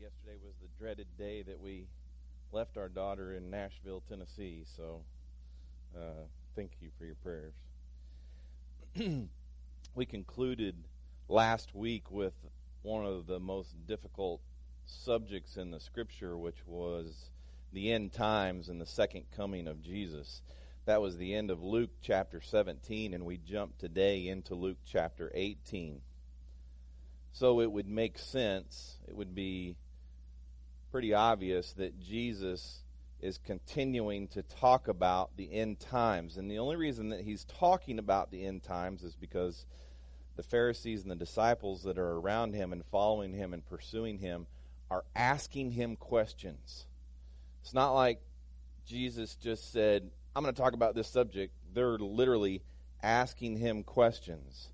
yesterday was the dreaded day that we left our daughter in Nashville, Tennessee, so thank you for your prayers. We concluded last week with one of the most difficult subjects in the Scripture, which was the end times and the second coming of Jesus. That was the end of Luke chapter 17, and we jumped today into Luke chapter 18. So it would make sense, it would be pretty obvious that Jesus is continuing to talk about the end times. And the only reason that he's talking about the end times is because the Pharisees and the disciples that are around him and following him and pursuing him are asking him questions. It's not like Jesus just said, I'm going to talk about this subject. They're literally asking him questions.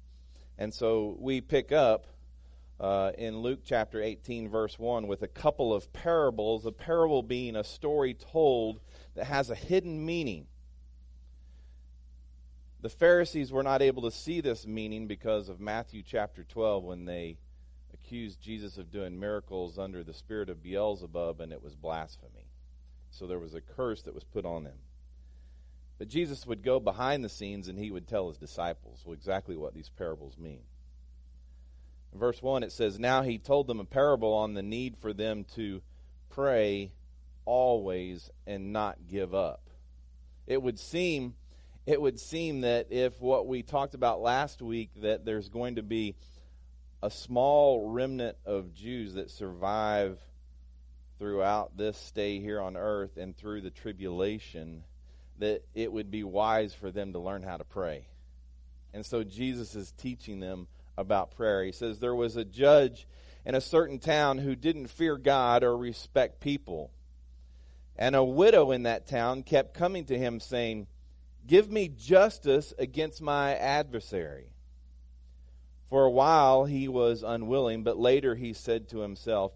And so we pick up in Luke chapter 18, verse 1, with a couple of parables, a parable being a story told that has a hidden meaning. The Pharisees were not able to see this meaning because of Matthew chapter 12, when they accused Jesus of doing miracles under the spirit of Beelzebub, and it was blasphemy. So there was a curse that was put on them. But Jesus would go behind the scenes and he would tell his disciples exactly what these parables mean. In verse 1, it says, Now he told them a parable on the need for them to pray always and not give up. It would seem that if what we talked about last week, that there's going to be a small remnant of Jews that survive throughout this stay here on earth and through the tribulation, that it would be wise for them to learn how to pray. And so Jesus is teaching them about prayer. He says, There was a judge in a certain town who didn't fear God or respect people. And a widow in that town kept coming to him saying, Give me justice against my adversary. For a while he was unwilling, but later he said to himself,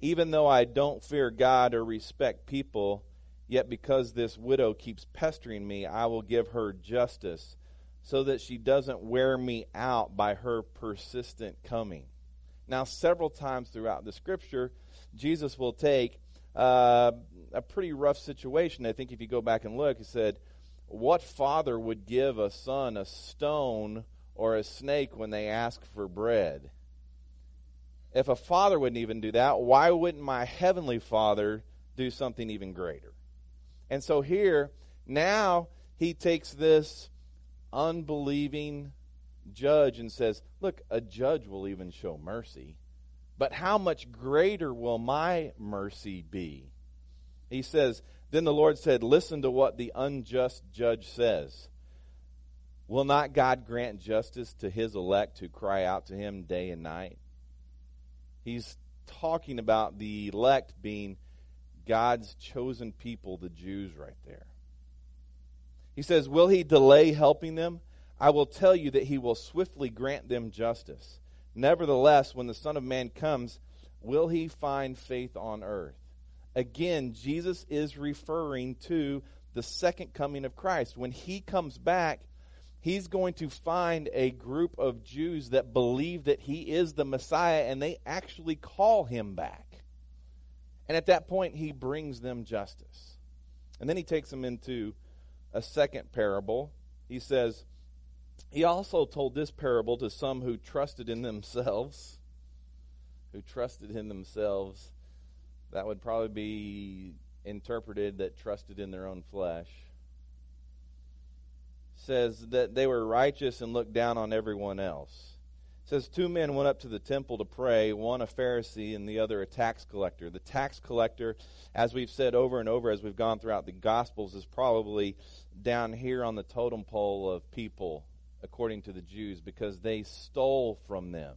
Even though I don't fear God or respect people, yet because this widow keeps pestering me, I will give her justice, so that she doesn't wear me out by her persistent coming. Now, several times throughout the Scripture, Jesus will take a pretty rough situation. I think if you go back and look, he said, What father would give a son a stone or a snake when they ask for bread? If a father wouldn't even do that, why wouldn't my heavenly Father do something even greater? And so here, now he takes this unbelieving judge and says, Look, a judge will even show mercy, but how much greater will my mercy be? He says, Then the Lord said, Listen to what the unjust judge says. Will not God grant justice to his elect who cry out to him day and night? He's talking about the elect being God's chosen people, the Jews, right there. He says, Will he delay helping them? I will tell you that he will swiftly grant them justice. Nevertheless, when the Son of Man comes, will he find faith on earth? Again, Jesus is referring to the second coming of Christ. When he comes back, he's going to find a group of Jews that believe that he is the Messiah, and they actually call him back. And at that point, he brings them justice. And then he takes them into a second parable. He says, He also told this parable to some who trusted in themselves. That would probably be interpreted that trusted in their own flesh. Says that they were righteous and looked down on everyone else. Says 2 men went up to the temple to pray, one a Pharisee and the other a tax collector. The tax collector, as we've said over and over as we've gone throughout the Gospels, is probably down here on the totem pole of people, according to the Jews, because they stole from them.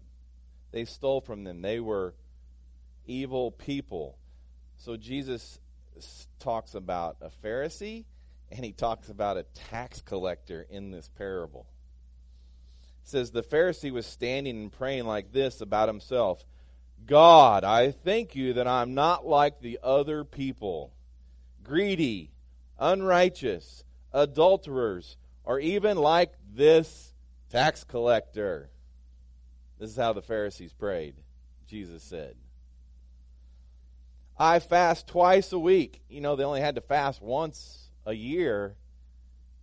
They were evil people. So Jesus talks about a Pharisee, and he talks about a tax collector in this parable. It says, The Pharisee was standing and praying like this about himself, God, I thank you that I'm not like the other people, greedy, unrighteous, adulterers, or even like this tax collector. This is how the Pharisees prayed, Jesus said. I fast twice a week. You know, they only had to fast once a year,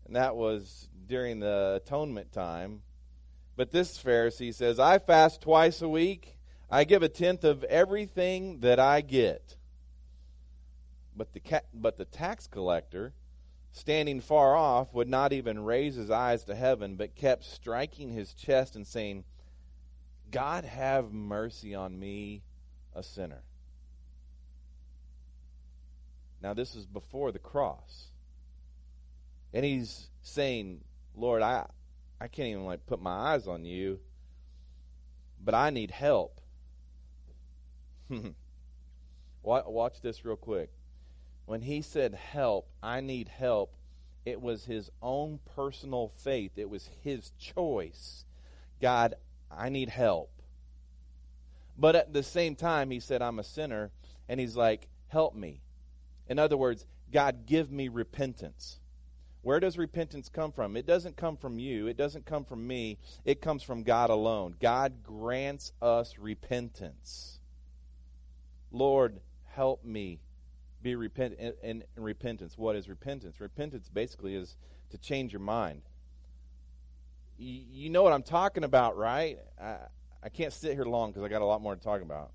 and that was during the atonement time. But this Pharisee says, I fast twice a week. I give a tenth of everything that I get. But the tax collector, standing far off, would not even raise his eyes to heaven, but kept striking his chest and saying, God, have mercy on me, a sinner. Now, this is before the cross. And he's saying, Lord, I can't even put my eyes on you, but I need help. Watch this real quick. When he said help, I need help, it was his own personal faith. It was his choice. God, I need help. But at the same time, he said, I'm a sinner, and he's like, help me. In other words, God, give me repentance. Where does repentance come from? It doesn't come from you. It doesn't come from me. It comes from God alone. God grants us repentance. Lord, help me be repentant. And repentance, what is repentance? Repentance basically is to change your mind. You know what I'm talking about, right? I can't sit here long because I got a lot more to talk about.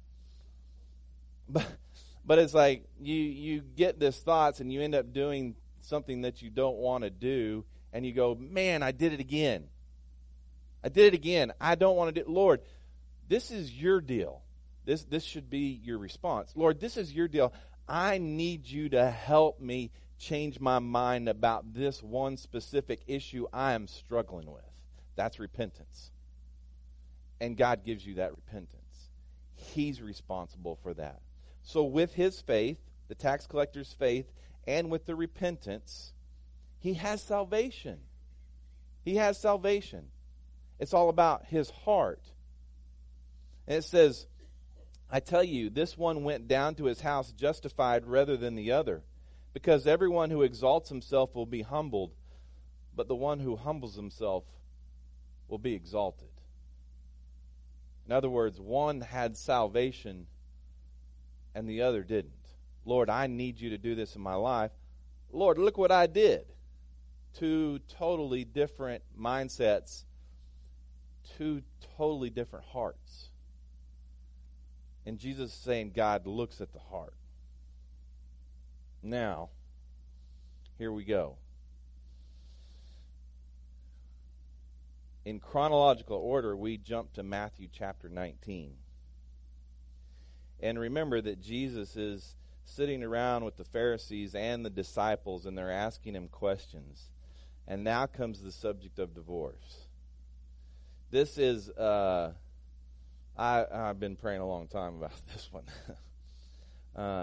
But it's like you get these thoughts and you end up doing something that you don't want to do, and you go, man, I did it again. I did it again. I don't want to do it. Lord, this is your deal. This should be your response. Lord, this is your deal. I need you to help me change my mind about this one specific issue I am struggling with. That's repentance. And God gives you that repentance. He's responsible for that. So with his faith, the tax collector's faith, and with the repentance, he has salvation. He has salvation. It's all about his heart. And it says, I tell you, this one went down to his house justified rather than the other, because everyone who exalts himself will be humbled, but the one who humbles himself will be exalted. In other words, one had salvation and the other didn't. Lord, I need you to do this in my life. Lord, look what I did. Two totally different mindsets, two totally different hearts. And Jesus is saying God looks at the heart. Now, here we go. In chronological order, we jump to Matthew chapter 19. And remember that Jesus is sitting around with the Pharisees and the disciples, and they're asking him questions. And now comes the subject of divorce. This is, I've been praying a long time about this one.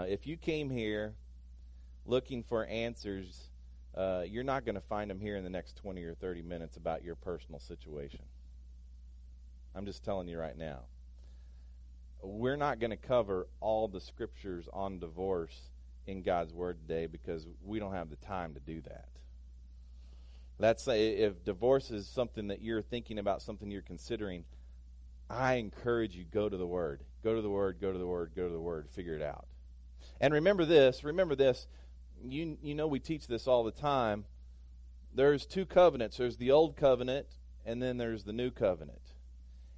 If you came here looking for answers, you're not going to find them here in the next 20 or 30 minutes about your personal situation. I'm just telling you right now. We're not going to cover all the scriptures on divorce in God's Word today because we don't have the time to do that. Let's say if divorce is something that you're thinking about, something you're considering, I encourage you, go to the Word. Go to the Word, go to the Word, go to the Word, figure it out. And remember this, you know we teach this all the time. There's two covenants. There's the old covenant, and then there's the new covenant.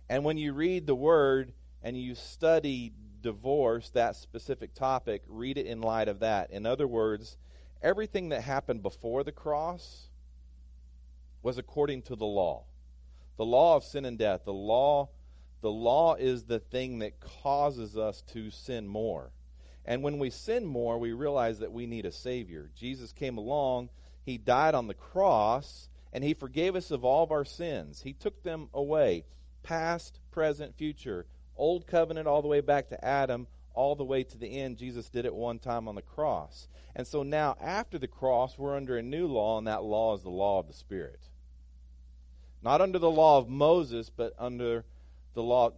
And when you read the Word, and you study divorce, that specific topic, read it in light of that. In other words, everything that happened before the cross was according to the law of sin and death. The law is the thing that causes us to sin more. And when we sin more, we realize that we need a Savior. Jesus came along, he died on the cross, and he forgave us of all of our sins. He took them away, past, present, future. Old covenant all the way back to Adam, all the way to the end. Jesus did it one time on the cross. And so now after the cross, we're under a new law, and that law is the law of the Spirit. Not under the law of Moses, but under the law,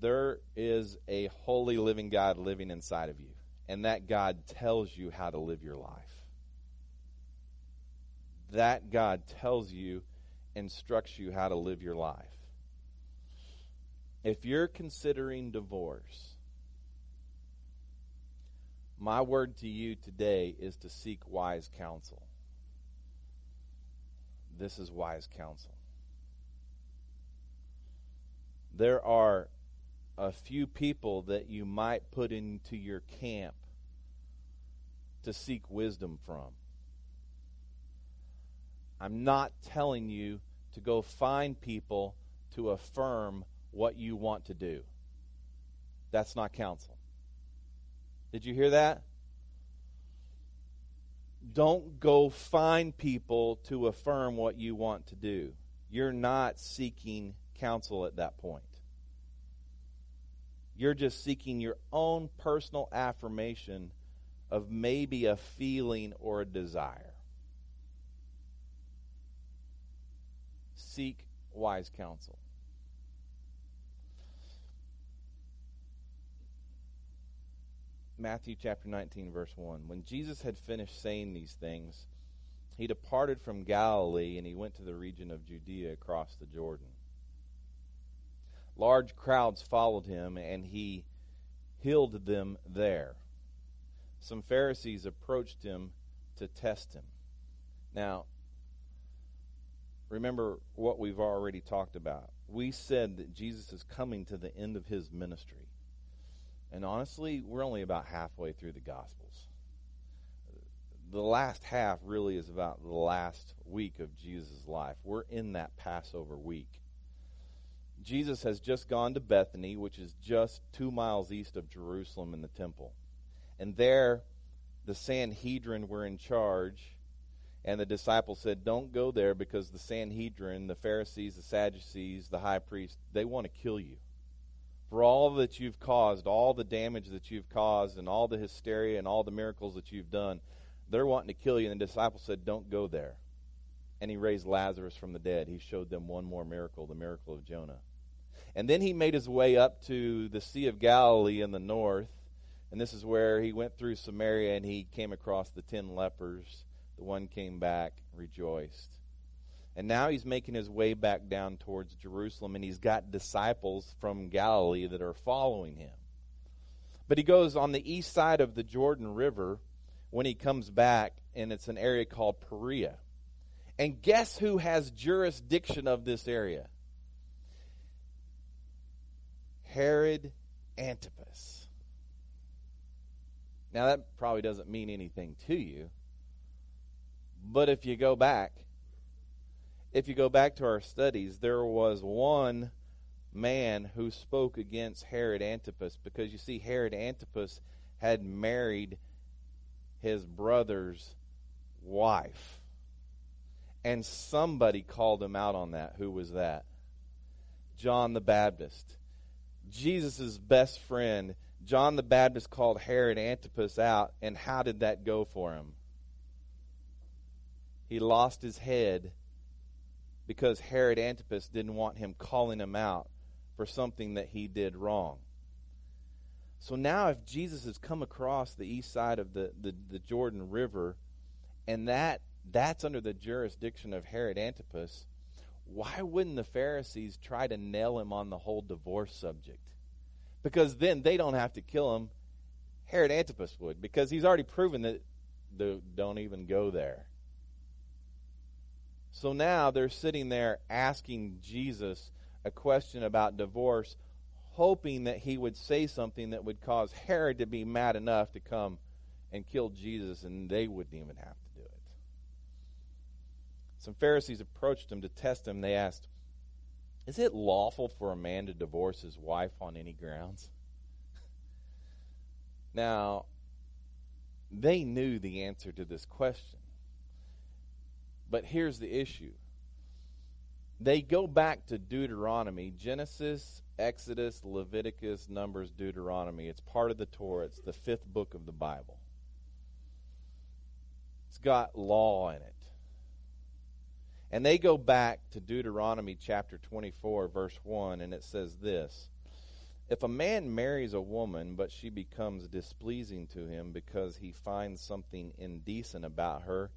there is a holy living God living inside of you. And that God tells you how to live your life. That God tells you, instructs you how to live your life. If you're considering divorce, My word to you today is to seek wise counsel. This is wise counsel. There are a few people that you might put into your camp to seek wisdom from. I'm not telling you to go find people to affirm what you want to do. That's not counsel. Did you hear that? Don't go find people to affirm what you want to do. You're not seeking counsel at that point. You're just seeking your own personal affirmation of maybe a feeling or a desire. Seek wise counsel. Matthew chapter 19, verse 1. When Jesus had finished saying these things, he departed from Galilee and he went to the region of Judea across the Jordan. Large crowds followed him, and he healed them there. Some Pharisees approached him to test him. Now, remember what we've already talked about. We said that Jesus is coming to the end of his ministry. And honestly, we're only about halfway through the Gospels. The last half really is about the last week of Jesus' life. We're in that Passover week. Jesus has just gone to Bethany, which is just 2 miles east of Jerusalem in the temple. And there, the Sanhedrin were in charge, and the disciples said, don't go there because the Sanhedrin, the Pharisees, the Sadducees, the high priest, they want to kill you. For all that you've caused, all the damage that you've caused, and all the hysteria and all the miracles that you've done, they're wanting to kill you. And the disciples said, don't go there. And he raised Lazarus from the dead. He showed them one more miracle, the miracle of Jonah. And then he made his way up to the Sea of Galilee in the north. And this is where he went through Samaria and he came across the 10 lepers. The one came back, rejoiced. And now he's making his way back down towards Jerusalem, and he's got disciples from Galilee that are following him. But he goes on the east side of the Jordan River when he comes back, and it's an area called Perea. And guess who has jurisdiction of this area? Herod Antipas. Now that probably doesn't mean anything to you, but if you go back to our studies, there was one man who spoke against Herod Antipas, because you see, Herod Antipas had married his brother's wife. And somebody called him out on that. Who was that? John the Baptist. Jesus' best friend, John the Baptist, called Herod Antipas out. And how did that go for him? He lost his head, because Herod Antipas didn't want him calling him out for something that he did wrong. So now if Jesus has come across the east side of the Jordan River, and that's under the jurisdiction of Herod Antipas, why wouldn't the Pharisees try to nail him on the whole divorce subject? Because then they don't have to kill him. Herod Antipas would, because he's already proven that don't even go there. So now they're sitting there asking Jesus a question about divorce, hoping that he would say something that would cause Herod to be mad enough to come and kill Jesus, and they wouldn't even have to do it. Some Pharisees approached him to test him. They asked, is it lawful for a man to divorce his wife on any grounds? Now, they knew the answer to this question. But here's the issue. They go back to Deuteronomy, Genesis, Exodus, Leviticus, Numbers, Deuteronomy. It's part of the Torah. It's the 5th book of the Bible. It's got law in it. And they go back to Deuteronomy chapter 24, verse 1, and it says this. If a man marries a woman, but she becomes displeasing to him because he finds something indecent about her,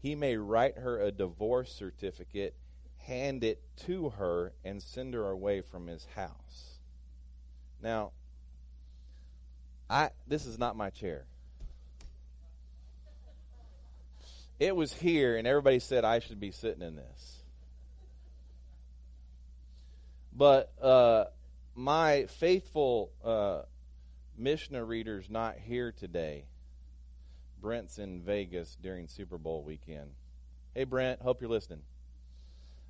he may write her a divorce certificate, hand it to her, and send her away from his house. Now, this is not my chair. It was here, and everybody said I should be sitting in this. But my faithful Mishnah reader's not here today. Brent's in Vegas during Super Bowl weekend. Hey, Brent, hope you're listening.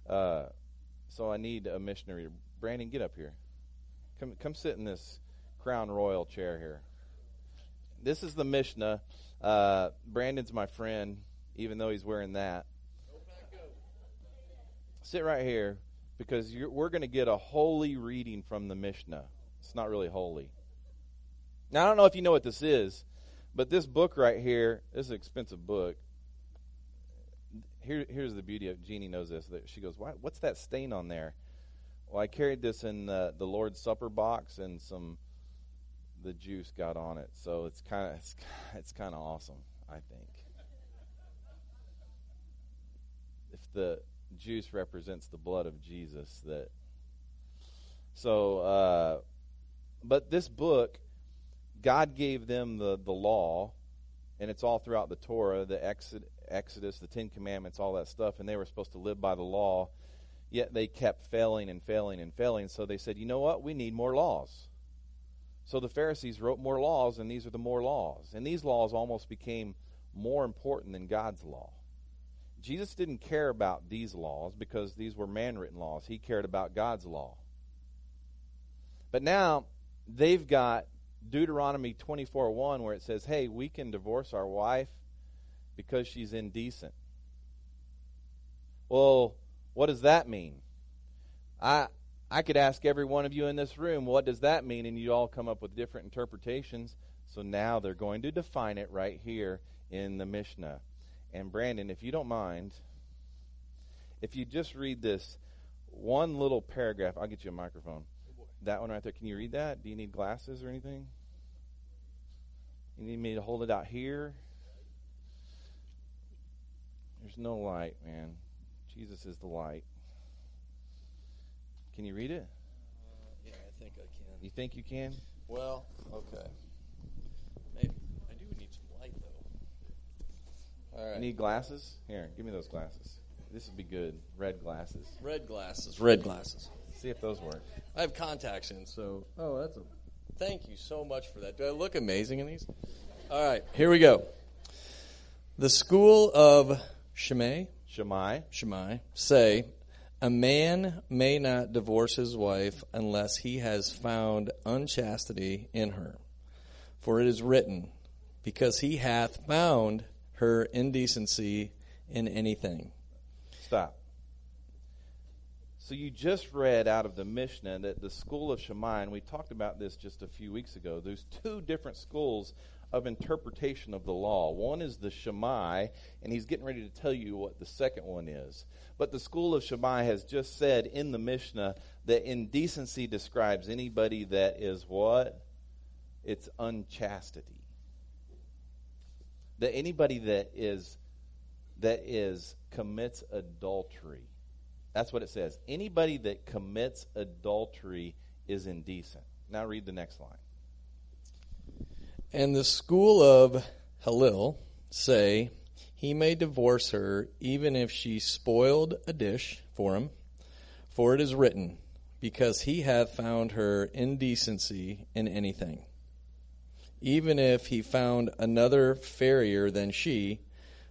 So I need a Mishnah reader. Brandon, get up here. Come sit in this Crown Royal chair here. This is the Mishnah. Brandon's my friend, even though he's wearing that. Sit right here, because we're going to get a holy reading from the Mishnah. It's not really holy. Now, I don't know if you know what this is, but this book right here, this is an expensive book. Here's the beauty of Jeannie knows this. That she goes, what's that stain on there? Well, I carried this in the Lord's Supper box, and the juice got on it, so it's kind of awesome, I think. If the juice represents the blood of Jesus, but this book, God gave them the law, and it's all throughout the Torah, the Exodus, the Ten Commandments, all that stuff, and they were supposed to live by the law, yet they kept failing and failing and failing. So they said, you know what, we need more laws. So the Pharisees wrote more laws, and these are the more laws. And these laws almost became more important than God's law. Jesus didn't care about these laws because these were man-written laws. He cared about God's law. But now they've got Deuteronomy 24:1, where it says, hey, we can divorce our wife because she's indecent. Well, what does that mean? I could ask every one of you in this room, what does that mean? And you all come up with different interpretations. So now they're going to define it right here in the Mishnah. And Brandon, if you don't mind, if you just read this one little paragraph, I'll get you a microphone. That one right there, can you read that? Do you need glasses or anything? You need me to hold it out here? There's no light, man. Jesus is the light. Can you read it? Yeah, I think I can. You think you can? Well, okay. Maybe. I do need some light, though. All right. You need glasses? Here, give me those glasses. This would be good. Red glasses. Red glasses. Red glasses. See if those work. I have contacts in, so. Oh, that's a. Thank you so much for that. Do I look amazing in these? All right, here we go. The school of Shammai say, a man may not divorce his wife unless he has found unchastity in her. For it is written, because he hath found her indecency in anything. Stop. So you just read out of the Mishnah that the school of Shammai, and we talked about this just a few weeks ago, there's two different schools of interpretation of the law. One is the Shammai, and he's getting ready to tell you what the second one is. But the school of Shammai has just said in the Mishnah that indecency describes anybody that is what? It's unchastity. That anybody that commits adultery. That's what it says. Anybody that commits adultery is indecent. Now read the next line. And the school of Hillel say, he may divorce her even if she spoiled a dish for him. For it is written, because he hath found her indecency in anything. Even if he found another fairer than she,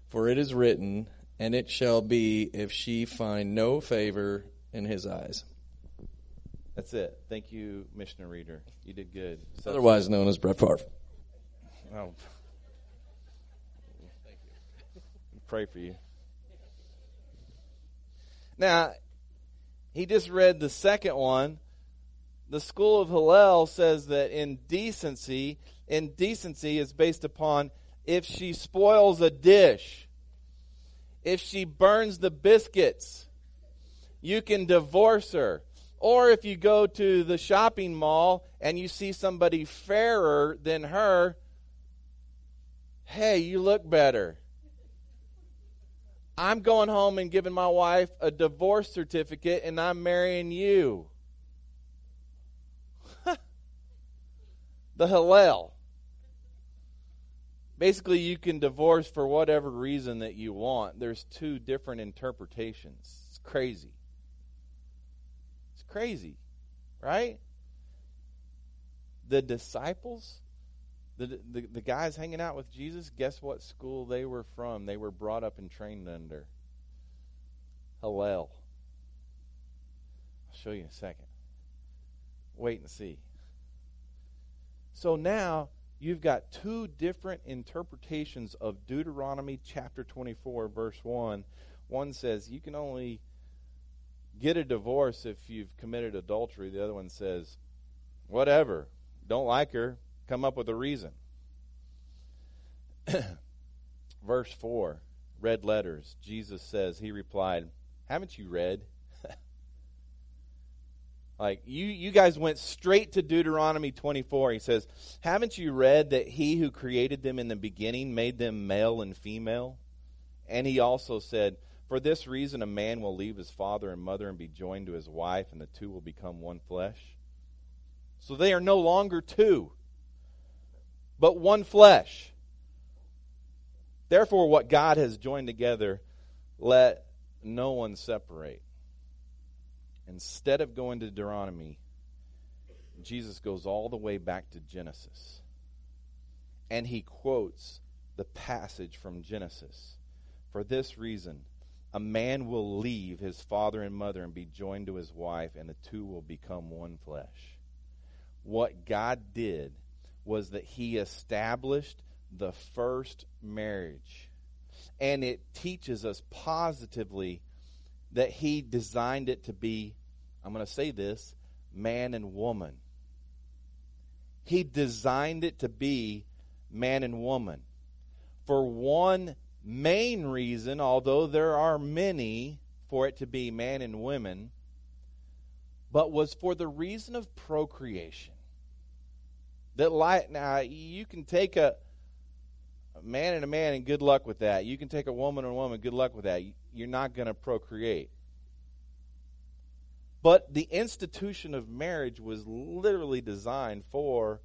for it is written, and it shall be if she find no favor in his eyes. That's it. Thank you, Mishnah reader. You did good. So otherwise known as Brett Favre. Oh. Thank you. Pray for you. Now, he just read the second one. The school of Hillel says that indecency is based upon if she spoils a dish, if she burns the biscuits, you can divorce her. Or if you go to the shopping mall and you see somebody fairer than her, hey, you look better. I'm going home and giving my wife a divorce certificate, and I'm marrying you. The Hillel. Basically, you can divorce for whatever reason that you want. There's two different interpretations. It's crazy. It's crazy, right? The disciples, the guys hanging out with Jesus, guess what school they were from? They were brought up and trained under Hillel. I'll show you in a second. Wait and see. So now you've got two different interpretations of Deuteronomy chapter 24, verse 1. One says you can only get a divorce if you've committed adultery. The other one says, whatever, don't like her, come up with a reason. Verse 4, red letters. Jesus says, he replied, haven't you read? Like, you guys went straight to Deuteronomy 24. He says, haven't you read that he who created them in the beginning made them male and female? And he also said, for this reason a man will leave his father and mother and be joined to his wife, and the two will become one flesh. So they are no longer two, but one flesh. Therefore, what God has joined together, let no one separate. Instead of going to Deuteronomy, Jesus goes all the way back to Genesis. And he quotes the passage from Genesis. For this reason, a man will leave his father and mother and be joined to his wife, and the two will become one flesh. What God did was that he established the first marriage. And it teaches us positively that he designed it to be, I'm going to say this, man and woman. He designed it to be man and woman. For one main reason, although there are many for it to be man and women, but was for the reason of procreation. That light, now, you can take a man and a man and good luck with that. You can take a woman and a woman, good luck with that. You're not going to procreate. But the institution of marriage was literally designed for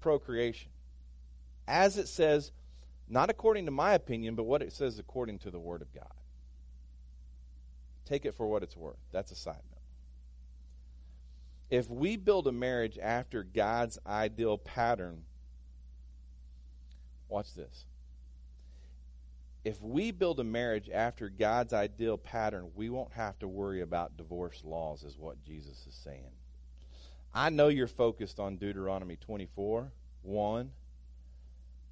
procreation. As it says, not according to my opinion, but what it says according to the Word of God. Take it for what it's worth. That's a side note. If we build a marriage after God's ideal pattern, watch this. If we build a marriage after God's ideal pattern, we won't have to worry about divorce laws, is what Jesus is saying. I know you're focused on Deuteronomy 24, 1,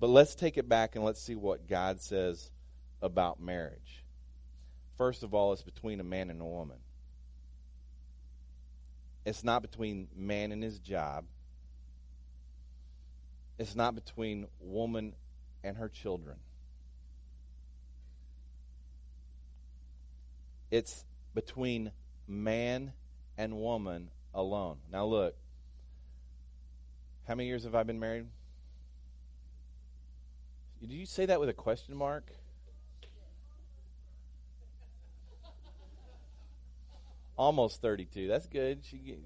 but let's take it back and let's see what God says about marriage. First of all, it's between a man and a woman. It's not between man and his job. It's not between woman and her children. It's between man and woman alone. Now look, how many years have I been married? Did you say that with a question mark? Almost 32. That's good. She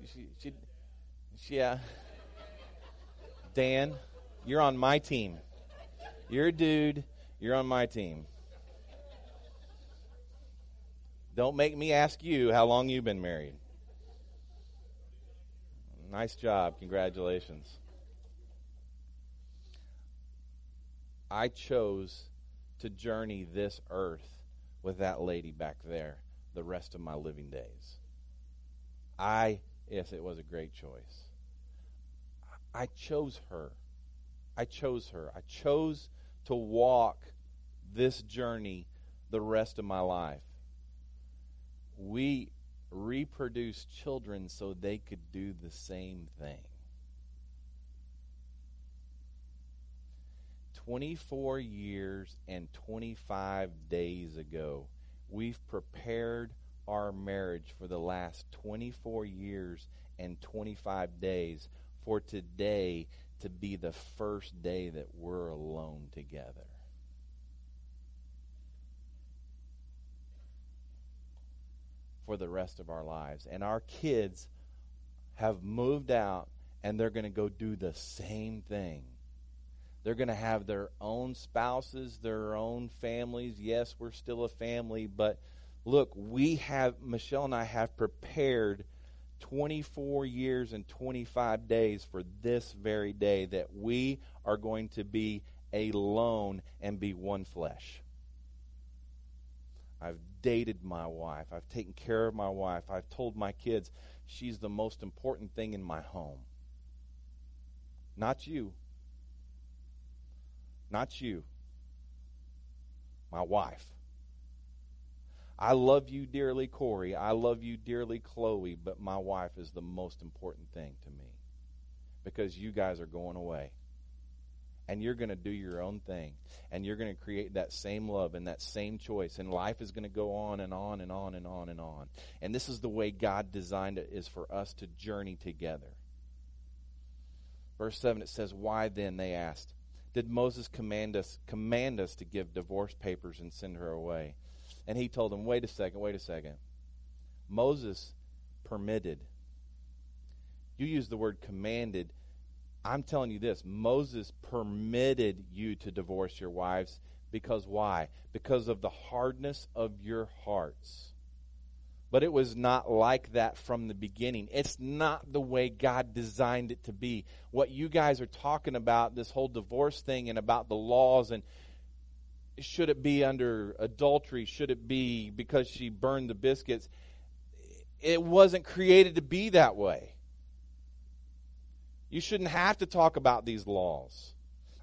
yeah. Dan, you're on my team. You're a dude. You're on my team. Don't make me ask you how long you've been married. Nice job. Congratulations. I chose to journey this earth with that lady back there the rest of my living days. Yes, it was a great choice. I chose her. I chose her. I chose to walk this journey the rest of my life. We reproduced children so they could do the same thing. 24 years and 25 days ago, we've prepared our marriage for the last 24 years and 25 days for today to be the first day that we're alone together. For the rest of our lives. And our kids have moved out and they're going to go do the same thing. They're going to have their own spouses, their own families. Yes, we're still a family, but look, we have, Michelle and I have prepared 24 years and 25 days for this very day that we are going to be alone and be one flesh. I've dated my wife. I've taken care of my wife. I've told my kids she's the most important thing in my home. Not you. Not you. My wife. I love you dearly, Corey. I love you dearly, Chloe, but my wife is the most important thing to me because you guys are going away. And you're going to do your own thing. And you're going to create that same love and that same choice. And life is going to go on and on and on and on and on. And this is the way God designed it, is for us to journey together. Verse 7, it says, "Why then," they asked, "did Moses command us to give divorce papers and send her away?" And he told them, wait a second. Moses permitted. You use the word commanded. I'm telling you this, Moses permitted you to divorce your wives because why? Because of the hardness of your hearts. But it was not like that from the beginning. It's not the way God designed it to be. What you guys are talking about, this whole divorce thing and about the laws and should it be under adultery? Should it be because she burned the biscuits? It wasn't created to be that way. You shouldn't have to talk about these laws.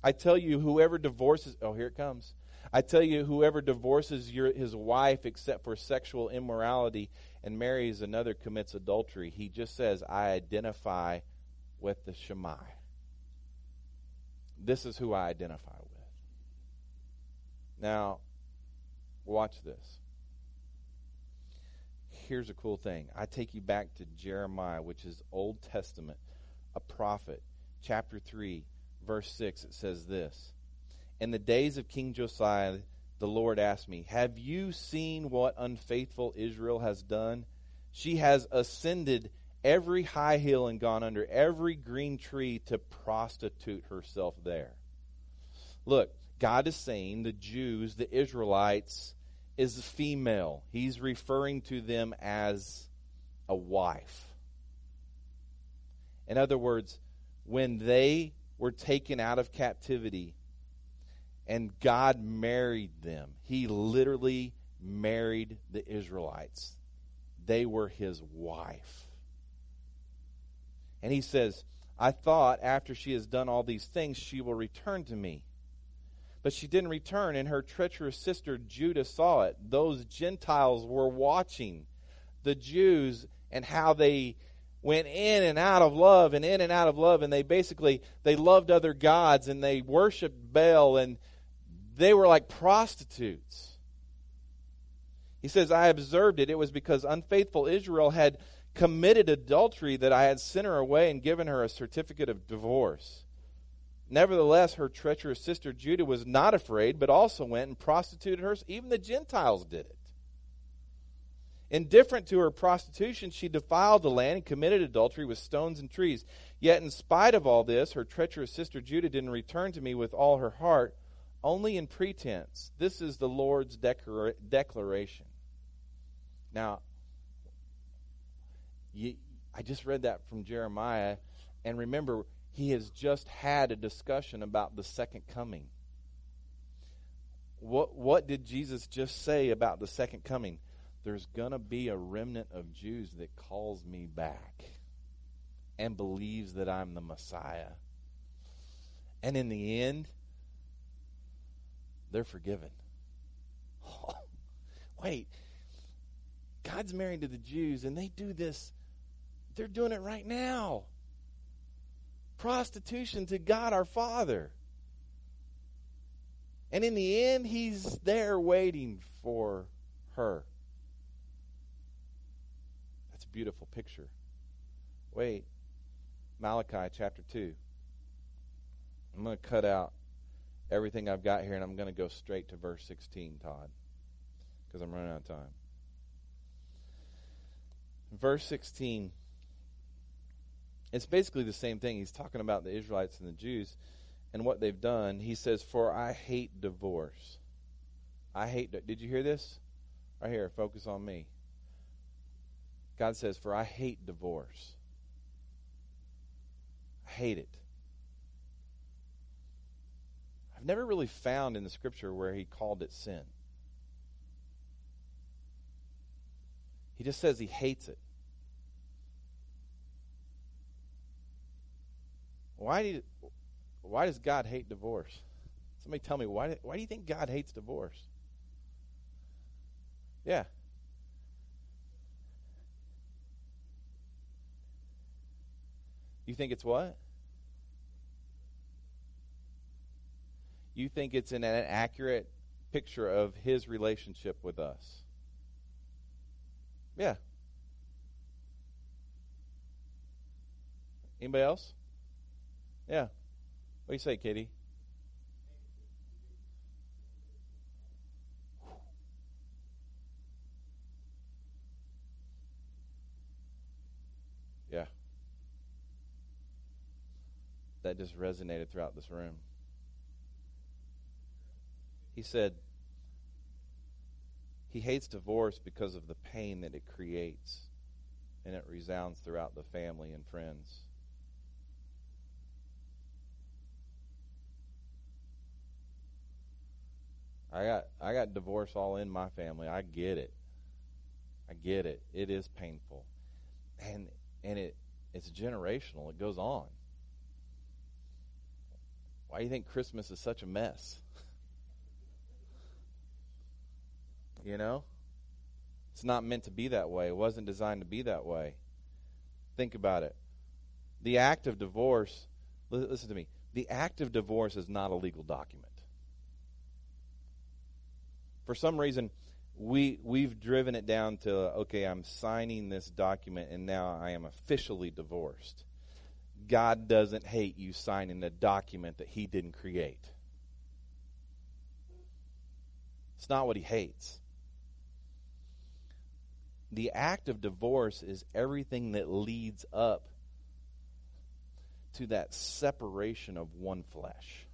I tell you, whoever divorces, oh, here it comes. I tell you, whoever divorces his wife except for sexual immorality and marries another commits adultery. He just says, I identify with the Shammai. This is who I identify with. Now, watch this. Here's a cool thing. I take you back to Jeremiah, which is Old Testament. A prophet, chapter 3, verse 6, it says this. "In the days of King Josiah, the Lord asked me, 'Have you seen what unfaithful Israel has done? She has ascended every high hill and gone under every green tree to prostitute herself there.'" Look, God is saying the Jews, the Israelites, is female. He's referring to them as a wife. In other words, when they were taken out of captivity and God married them, he literally married the Israelites. They were his wife. And he says, "I thought after she has done all these things, she will return to me. But she didn't return, and her treacherous sister Judah saw it." Those Gentiles were watching the Jews and how they went in and out of love and in and out of love, and they loved other gods and they worshiped Baal, and they were like prostitutes. He says, "I observed it. It was because unfaithful Israel had committed adultery that I had sent her away and given her a certificate of divorce. Nevertheless, her treacherous sister Judah was not afraid, but also went and prostituted herself." Even the Gentiles did it. "Indifferent to her prostitution, she defiled the land and committed adultery with stones and trees. Yet in spite of all this, her treacherous sister Judah didn't return to me with all her heart, only in pretense. This is the Lord's declaration." Now, I just read that from Jeremiah, and remember, he has just had a discussion about the second coming. What did Jesus just say about the second coming? There's going to be a remnant of Jews that calls me back and believes that I'm the Messiah. And in the end, they're forgiven. Oh, wait, God's married to the Jews, and they do this. They're doing it right now. Prostitution to God our Father. And in the end, he's there waiting for her. Beautiful picture. Wait, Malachi chapter 2. I'm going to cut out everything I've got here, and I'm going to go straight to verse 16, Todd, because I'm running out of time. Verse 16, it's basically the same thing. He's talking about the Israelites and the Jews. and what they've done, he says, for I hate divorce. Did you hear this? Right here, focus on me. God says, for I hate divorce. I hate it. I've never really found in the scripture where he called it sin. He just says he hates it. Why does God hate divorce? Somebody tell me, why do you think God hates divorce? Yeah. You think it's what? You think it's an accurate picture of his relationship with us. Yeah. Anybody else? Yeah. What do you say, Katie? Yeah. That just resonated throughout this room. He said he hates divorce because of the pain that it creates, and it resounds throughout the family and friends. I got divorce all in my family. I get it. It is painful. And it's generational. It goes on. Why do you think Christmas is such a mess? You know, it's not meant to be that way. It wasn't designed to be that way. Think about it. The act of divorce, listen to me, the act of divorce is not a legal document. For some reason, we've driven it down to, okay, I'm signing this document and now I am officially divorced. God doesn't hate you signing a document that he didn't create. It's not what he hates. The act of divorce is everything that leads up to that separation of one flesh.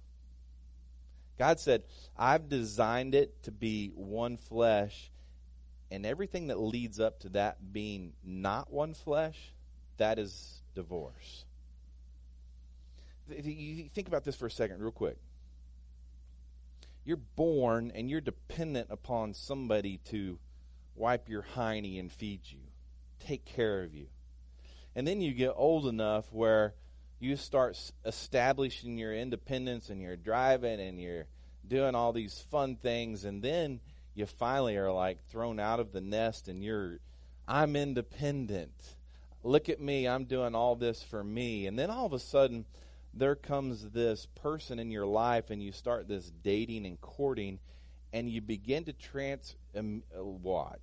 God said, I've designed it to be one flesh, and everything that leads up to that being not one flesh, that is divorce. You think about this for a second, real quick. You're born and you're dependent upon somebody to wipe your hiney and feed you, take care of you. And then you get old enough where you start establishing your independence and you're driving and you're doing all these fun things. And then you finally are like thrown out of the nest and I'm independent. Look at me. I'm doing all this for me. And then all of a sudden there comes this person in your life and you start this dating and courting. And you begin to that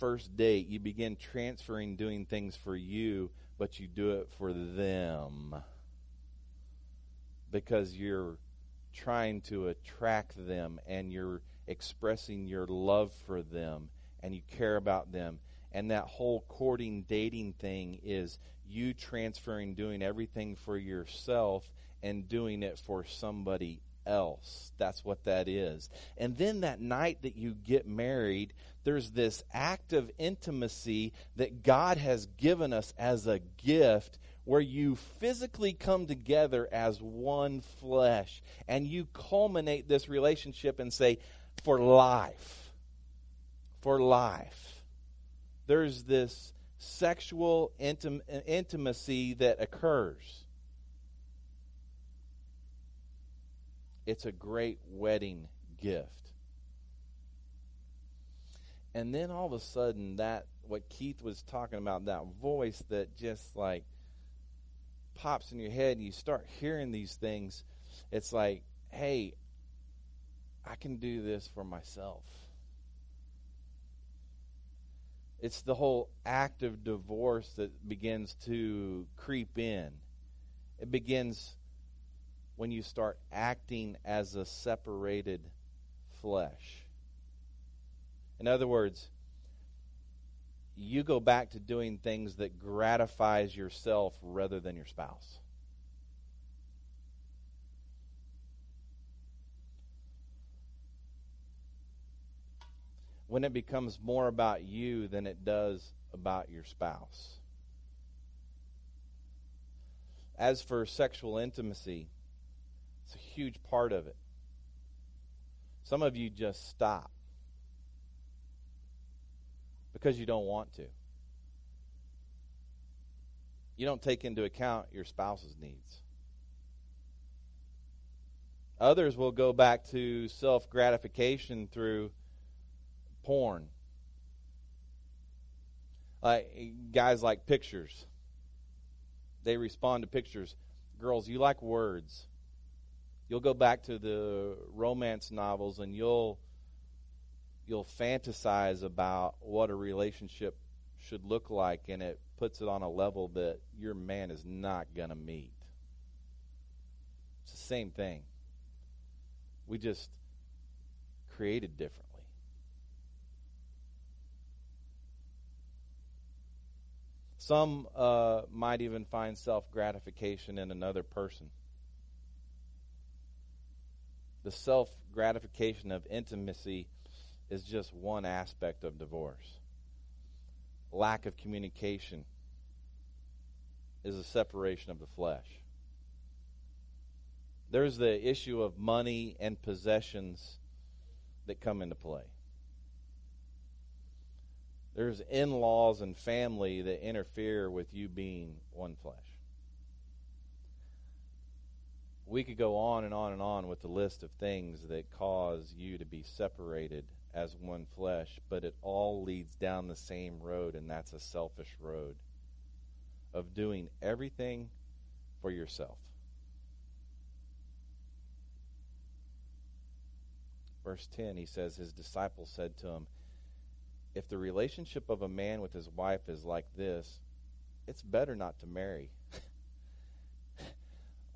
first date, you begin transferring, doing things for you, but you do it for them because you're trying to attract them and you're expressing your love for them and you care about them. And that whole courting, dating thing is you transferring, doing everything for yourself and doing it for somebody else. That's what that is. And then that night that you get married, there's this act of intimacy that God has given us as a gift where you physically come together as one flesh and you culminate this relationship and say, for life. There's this sexual intimacy that occurs. It's a great wedding gift. And then all of a sudden, that what Keith was talking about, that voice that just like pops in your head and you start hearing these things, it's like, hey, I can do this for myself. It's the whole act of divorce that begins to creep in. It begins when you start acting as a separated flesh. In other words, you go back to doing things that gratifies yourself rather than your spouse. when it becomes more about you than it does about your spouse. As for sexual intimacy, it's a huge part of it. Some of you just stop because you don't want to. You don't take into account your spouse's needs. Others will go back to self-gratification through porn. Guys like pictures. They respond to pictures. Girls, you like words. You'll go back to the romance novels and you'll fantasize about what a relationship should look like, and it puts it on a level that your man is not going to meet. It's the same thing. We just created differently. Some might even find self-gratification in another person. The self-gratification of intimacy is just one aspect of divorce. Lack of communication is a separation of the flesh. There's the issue of money and possessions that come into play. There's in-laws and family that interfere with you being one flesh. We could go on and on and on with the list of things that cause you to be separated as one flesh, but it all leads down the same road, and that's a selfish road of doing everything for yourself. Verse 10, he says, his disciples said to him, if the relationship of a man with his wife is like this, it's better not to marry.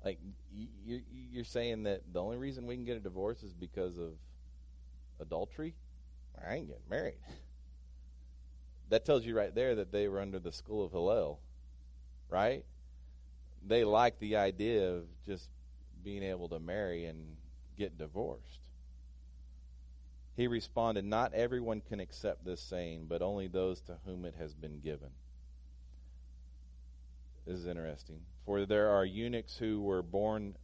Like, you're saying that the only reason we can get a divorce is because of adultery? I ain't getting married. That tells you right there that they were under the school of Hillel, right? They liked the idea of just being able to marry and get divorced. He responded, not everyone can accept this saying, but only those to whom it has been given. This is interesting. For there are eunuchs who were born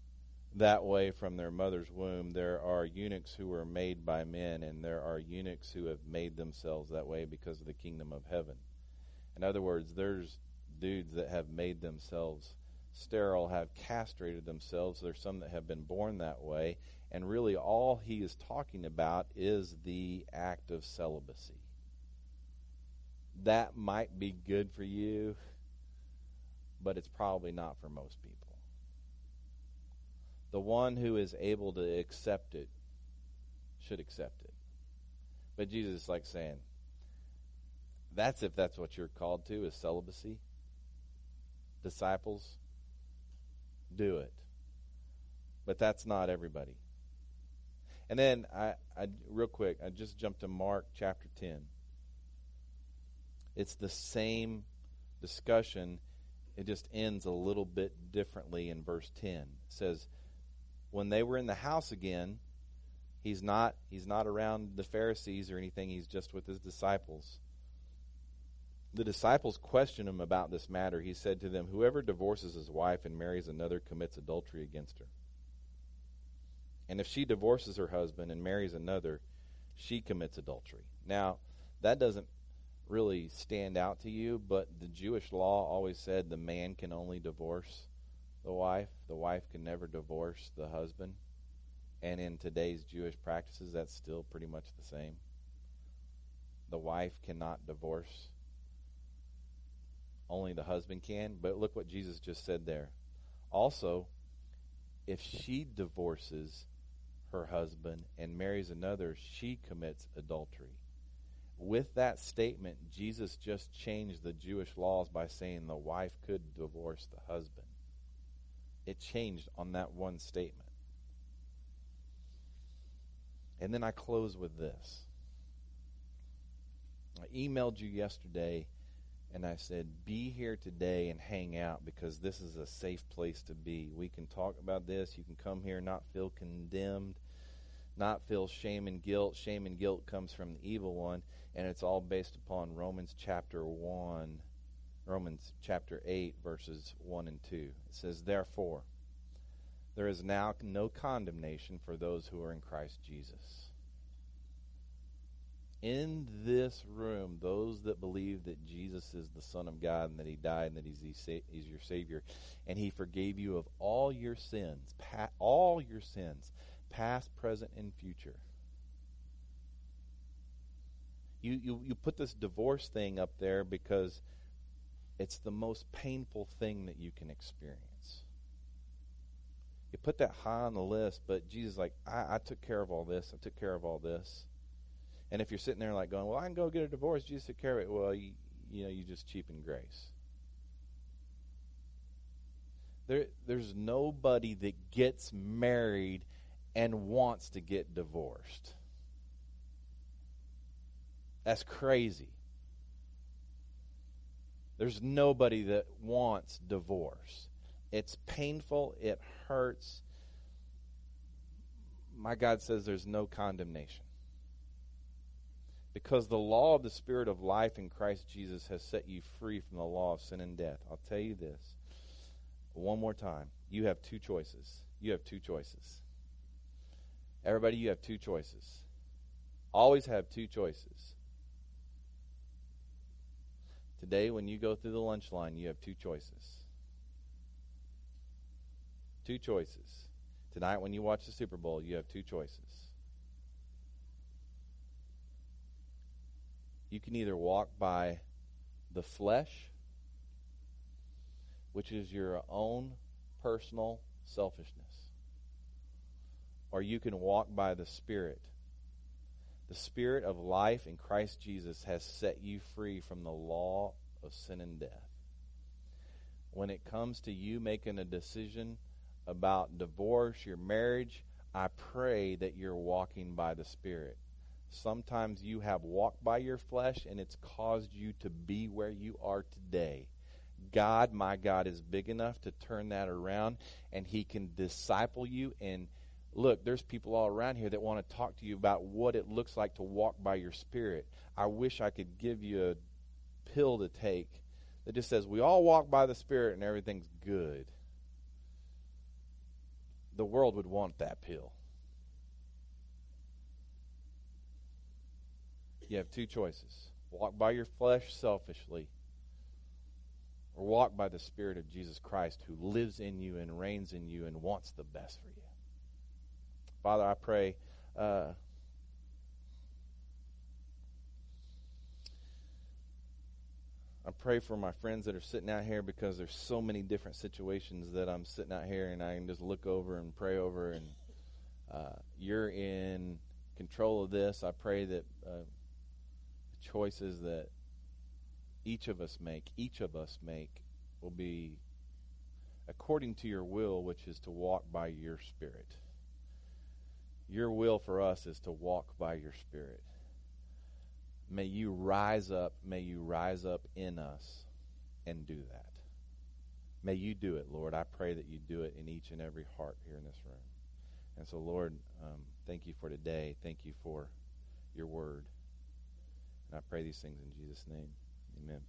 that way from their mother's womb. There are eunuchs who were made by men, and there are eunuchs who have made themselves that way because of the kingdom of heaven. In other words, there's dudes that have made themselves sterile, have castrated themselves. There's some that have been born that way. And really all he is talking about is the act of celibacy. That might be good for you, but it's probably not for most people. The one who is able to accept it should accept it. But Jesus is like saying, that's if that's what you're called to, is celibacy. Disciples, do it. But that's not everybody. And then, I real quick, I just jumped to Mark chapter 10. It's the same discussion. It just ends a little bit differently in verse 10. It says, when they were in the house again, he's not around the Pharisees or anything. He's just with his disciples. The disciples questioned him about this matter. He said to them, whoever divorces his wife and marries another commits adultery against her. And if she divorces her husband and marries another, she commits adultery. Now, that doesn't really stand out to you, but the Jewish law always said the man can only divorce the wife. The wife can never divorce the husband. And in today's Jewish practices, that's still pretty much the same. The wife cannot divorce. Only the husband can. But look what Jesus just said there. Also, if she divorces her husband and marries another, she commits adultery. With that statement, Jesus just changed the Jewish laws by saying the wife could divorce the husband. It changed on that one statement. And then I close with this. I emailed you yesterday and I said, be here today and hang out because this is a safe place to be. We can talk about this. You can come here and not feel condemned. not feel shame and guilt. Shame and guilt comes from the evil one, and it's all based upon Romans chapter 8, verses 1 and 2. It says, therefore, there is now no condemnation for those who are in Christ Jesus. In this room, those that believe that Jesus is the Son of God and that He died and that He's your Savior, and He forgave you of all your sins, past, present, and future. You put this divorce thing up there because it's the most painful thing that you can experience. You put that high on the list, but Jesus is like, I took care of all this. I took care of all this. And if you're sitting there like going, well, I can go get a divorce. Jesus took care of it. Well, you just cheapen grace. There's nobody that gets married and wants to get divorced. That's crazy. There's nobody that wants divorce. It's painful. It hurts. My God says there's no condemnation. Because the law of the Spirit of life in Christ Jesus has set you free from the law of sin and death. I'll tell you this one more time. You have two choices. You have two choices. Everybody, you have two choices. Always have two choices. Today, when you go through the lunch line, you have two choices. Two choices. Tonight, when you watch the Super Bowl, you have two choices. You can either walk by the flesh, which is your own personal selfishness, or you can walk by the Spirit. The Spirit of life in Christ Jesus has set you free from the law of sin and death. When it comes to you making a decision about divorce, your marriage, I pray that you're walking by the Spirit. Sometimes you have walked by your flesh and it's caused you to be where you are today. God, my God, is big enough to turn that around, and He can disciple you. And look, there's people all around here that want to talk to you about what it looks like to walk by your Spirit. I wish I could give you a pill to take that just says we all walk by the Spirit and everything's good. The world would want that pill. You have two choices. Walk by your flesh selfishly, or walk by the Spirit of Jesus Christ, who lives in you and reigns in you and wants the best for you. Father, I pray for my friends that are sitting out here, because there's so many different situations that I'm sitting out here and I can just look over and pray over, and you're in control of this. I pray that the choices that each of us make will be according to your will, which is to walk by your Spirit. Your will for us is to walk by your Spirit. May you rise up. May you rise up in us and do that. May you do it, Lord. I pray that you do it in each and every heart here in this room. And so, Lord, thank you for today. Thank you for your word. And I pray these things in Jesus' name. Amen.